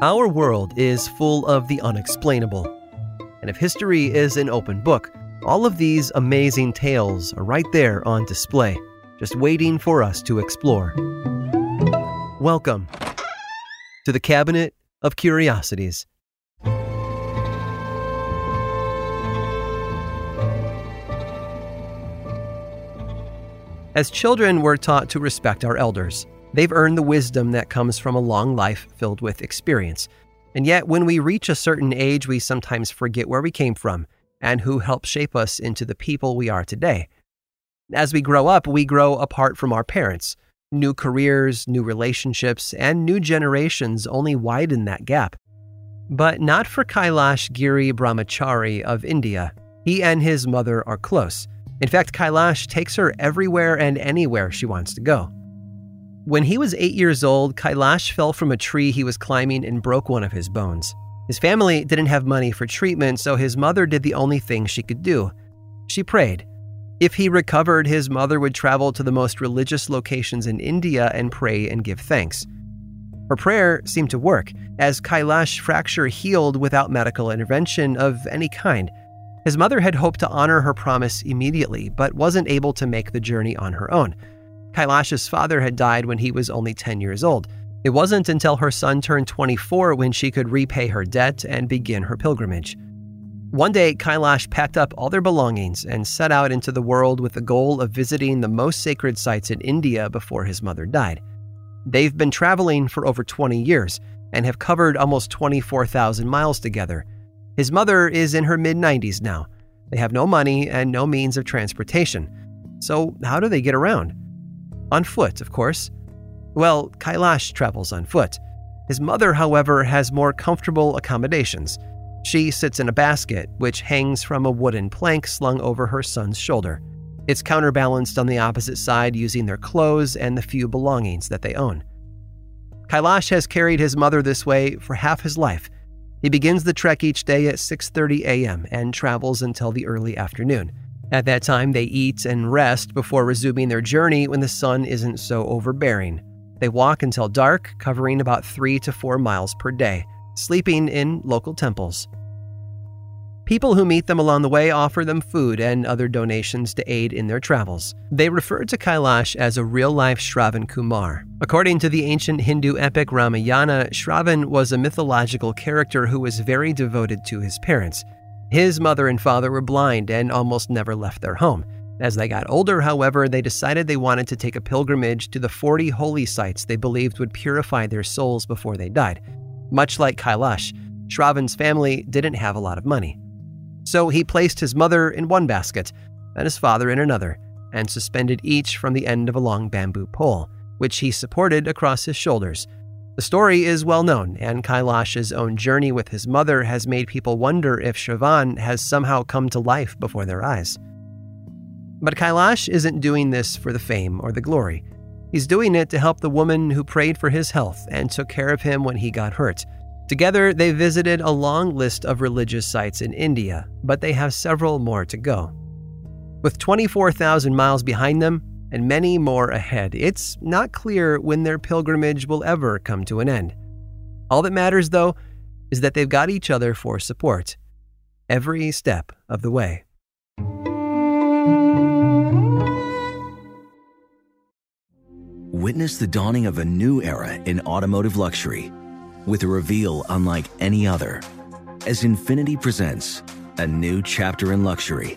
Our world is full of the unexplainable. And if history is an open book, all of these amazing tales are right there on display, just waiting for us to explore. Welcome to the Cabinet of Curiosities. As children, we're taught to respect our elders. They've earned the wisdom that comes from a long life filled with experience. And yet, when we reach a certain age, we sometimes forget where we came from and who helped shape us into the people we are today. As we grow up, we grow apart from our parents. New careers, new relationships, and new generations only widen that gap. But not for Kailash Giri Brahmachari of India. He and his mother are close. In fact, Kailash takes her everywhere and anywhere she wants to go. When he was 8 years old, Kailash fell from a tree he was climbing and broke one of his bones. His family didn't have money for treatment, so his mother did the only thing she could do. She prayed. If he recovered, his mother would travel to the most religious locations in India and pray and give thanks. Her prayer seemed to work, as Kailash's fracture healed without medical intervention of any kind. His mother had hoped to honor her promise immediately, but wasn't able to make the journey on her own. Kailash's father had died when he was only 10 years old. It wasn't until her son turned 24 when she could repay her debt and begin her pilgrimage. One day, Kailash packed up all their belongings and set out into the world with the goal of visiting the most sacred sites in India before his mother died. They've been traveling for over 20 years and have covered almost 24,000 miles together. His mother is in her mid-90s now. They have no money and no means of transportation. So how do they get around? On foot, of course. Well, Kailash travels on foot. His mother, however, has more comfortable accommodations. She sits in a basket, which hangs from a wooden plank slung over her son's shoulder. It's counterbalanced on the opposite side using their clothes and the few belongings that they own. Kailash has carried his mother this way for half his life. He begins the trek each day at 6:30 a.m. and travels until the early afternoon. At that time, they eat and rest before resuming their journey when the sun isn't so overbearing. They walk until dark, covering about 3 to 4 miles per day, sleeping in local temples. People who meet them along the way offer them food and other donations to aid in their travels. They refer to Kailash as a real-life Shravan Kumar. According to the ancient Hindu epic Ramayana, Shravan was a mythological character who was very devoted to his parents. His mother and father were blind and almost never left their home. As they got older, however, they decided they wanted to take a pilgrimage to the 40 holy sites they believed would purify their souls before they died. Much like Kailash, Shravan's family didn't have a lot of money. So he placed his mother in one basket and his father in another, and suspended each from the end of a long bamboo pole, which he supported across his shoulders. The story is well known, and Kailash's own journey with his mother has made people wonder if Shravan has somehow come to life before their eyes. But Kailash isn't doing this for the fame or the glory. He's doing it to help the woman who prayed for his health and took care of him when he got hurt. Together, they visited a long list of religious sites in India, but they have several more to go. With 24,000 miles behind them, and many more ahead, it's not clear when their pilgrimage will ever come to an end. All that matters, though, is that they've got each other for support every step of the way. Witness the dawning of a new era in automotive luxury with a reveal unlike any other, as Infiniti presents a new chapter in luxury,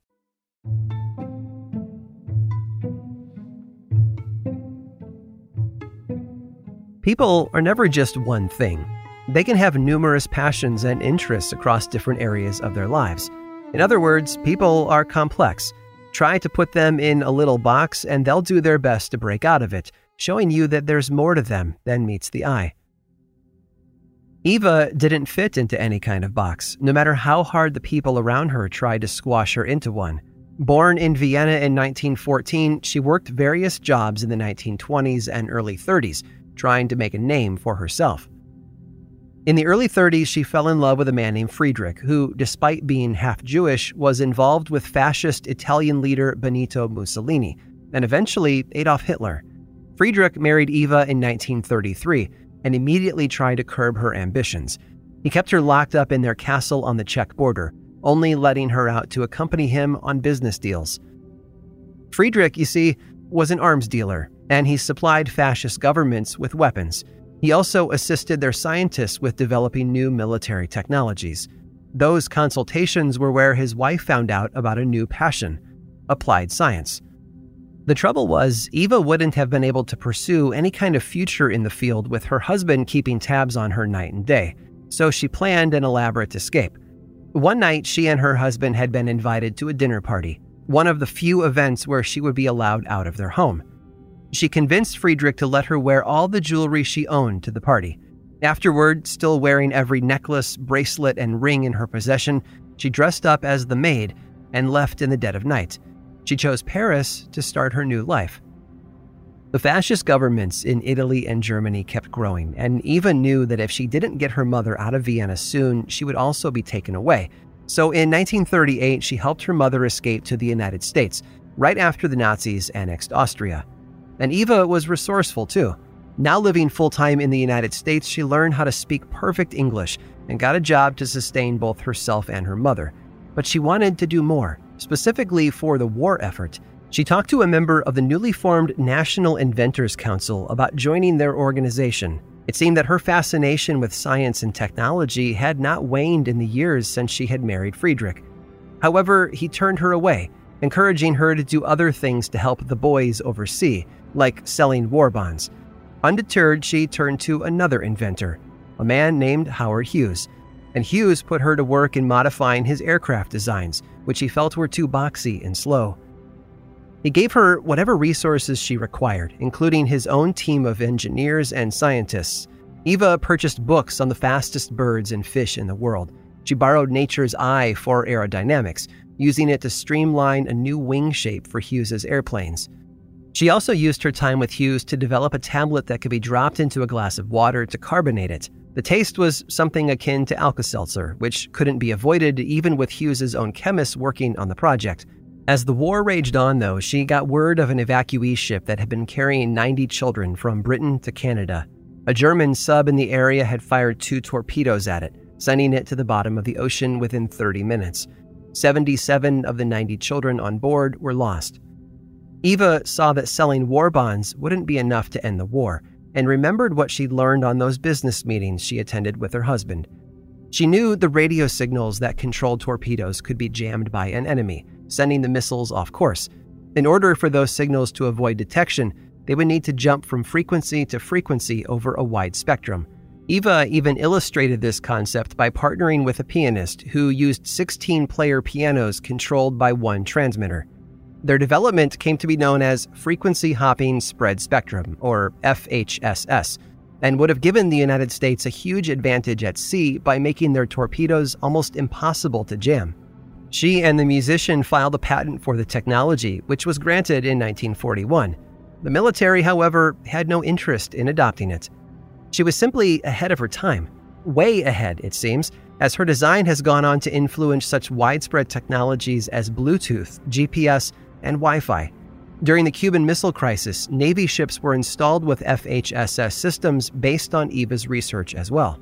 People are never just one thing. They can have numerous passions and interests across different areas of their lives. In other words, people are complex. Try to put them in a little box and they'll do their best to break out of it, showing you that there's more to them than meets the eye. Eva didn't fit into any kind of box, no matter how hard the people around her tried to squash her into one. Born in Vienna in 1914, she worked various jobs in the 1920s and early 30s, trying to make a name for herself. In the early 30s, she fell in love with a man named Friedrich, who, despite being half Jewish, was involved with fascist Italian leader Benito Mussolini, and eventually Adolf Hitler. Friedrich married Eva in 1933 and immediately tried to curb her ambitions. He kept her locked up in their castle on the Czech border, only letting her out to accompany him on business deals. Friedrich, you see, was an arms dealer, and he supplied fascist governments with weapons. He also assisted their scientists with developing new military technologies. Those consultations were where his wife found out about a new passion, applied science. The trouble was, Eva wouldn't have been able to pursue any kind of future in the field with her husband keeping tabs on her night and day, so she planned an elaborate escape. One night, she and her husband had been invited to a dinner party, one of the few events where she would be allowed out of their home. She convinced Friedrich to let her wear all the jewelry she owned to the party. Afterward, still wearing every necklace, bracelet, and ring in her possession, she dressed up as the maid and left in the dead of night. She chose Paris to start her new life. The fascist governments in Italy and Germany kept growing, and Eva knew that if she didn't get her mother out of Vienna soon, she would also be taken away. So in 1938, she helped her mother escape to the United States, right after the Nazis annexed Austria. And Eva was resourceful too. Now living full-time in the United States, she learned how to speak perfect English and got a job to sustain both herself and her mother. But she wanted to do more. Specifically for the war effort, she talked to a member of the newly formed National Inventors Council about joining their organization. It seemed that her fascination with science and technology had not waned in the years since she had married Friedrich. However, he turned her away, encouraging her to do other things to help the boys overseas, like selling war bonds. Undeterred, she turned to another inventor, a man named Howard Hughes. And Hughes put her to work in modifying his aircraft designs, which he felt were too boxy and slow. He gave her whatever resources she required, including his own team of engineers and scientists. Eva purchased books on the fastest birds and fish in the world. She borrowed nature's eye for aerodynamics, using it to streamline a new wing shape for Hughes's airplanes. She also used her time with Hughes to develop a tablet that could be dropped into a glass of water to carbonate it. The taste was something akin to Alka-Seltzer, which couldn't be avoided even with Hughes' own chemists working on the project. As the war raged on, though, she got word of an evacuee ship that had been carrying 90 children from Britain to Canada. A German sub in the area had fired 2 torpedoes at it, sending it to the bottom of the ocean within 30 minutes. 77 of the 90 children on board were lost. Eva saw that selling war bonds wouldn't be enough to end the war, and remembered what she'd learned on those business meetings she attended with her husband. She knew the radio signals that controlled torpedoes could be jammed by an enemy, sending the missiles off course. In order for those signals to avoid detection, they would need to jump from frequency to frequency over a wide spectrum. Eva even illustrated this concept by partnering with a pianist who used 16-player pianos controlled by one transmitter. Their development came to be known as Frequency Hopping Spread Spectrum, or FHSS, and would have given the United States a huge advantage at sea by making their torpedoes almost impossible to jam. She and the musician filed a patent for the technology, which was granted in 1941. The military, however, had no interest in adopting it. She was simply ahead of her time, way ahead, it seems, as her design has gone on to influence such widespread technologies as Bluetooth, GPS, and Wi-Fi. During the Cuban Missile Crisis, Navy ships were installed with FHSS systems based on Eva's research as well.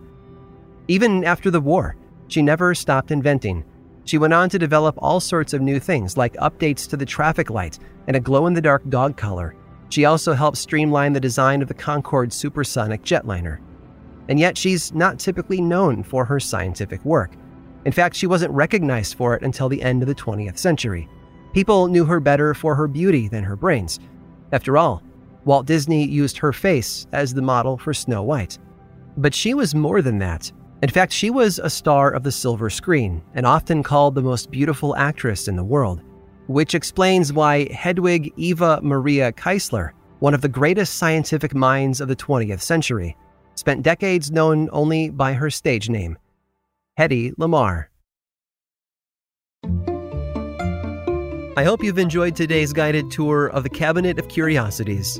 Even after the war, she never stopped inventing. She went on to develop all sorts of new things, like updates to the traffic light and a glow-in-the-dark dog collar. She also helped streamline the design of the Concorde supersonic jetliner. And yet she's not typically known for her scientific work. In fact, she wasn't recognized for it until the end of the 20th century. People knew her better for her beauty than her brains. After all, Walt Disney used her face as the model for Snow White. But she was more than that. In fact, she was a star of the silver screen and often called the most beautiful actress in the world, which explains why Hedwig Eva Maria Keisler, one of the greatest scientific minds of the 20th century, spent decades known only by her stage name, Hedy Lamarr. I hope you've enjoyed today's guided tour of the Cabinet of Curiosities.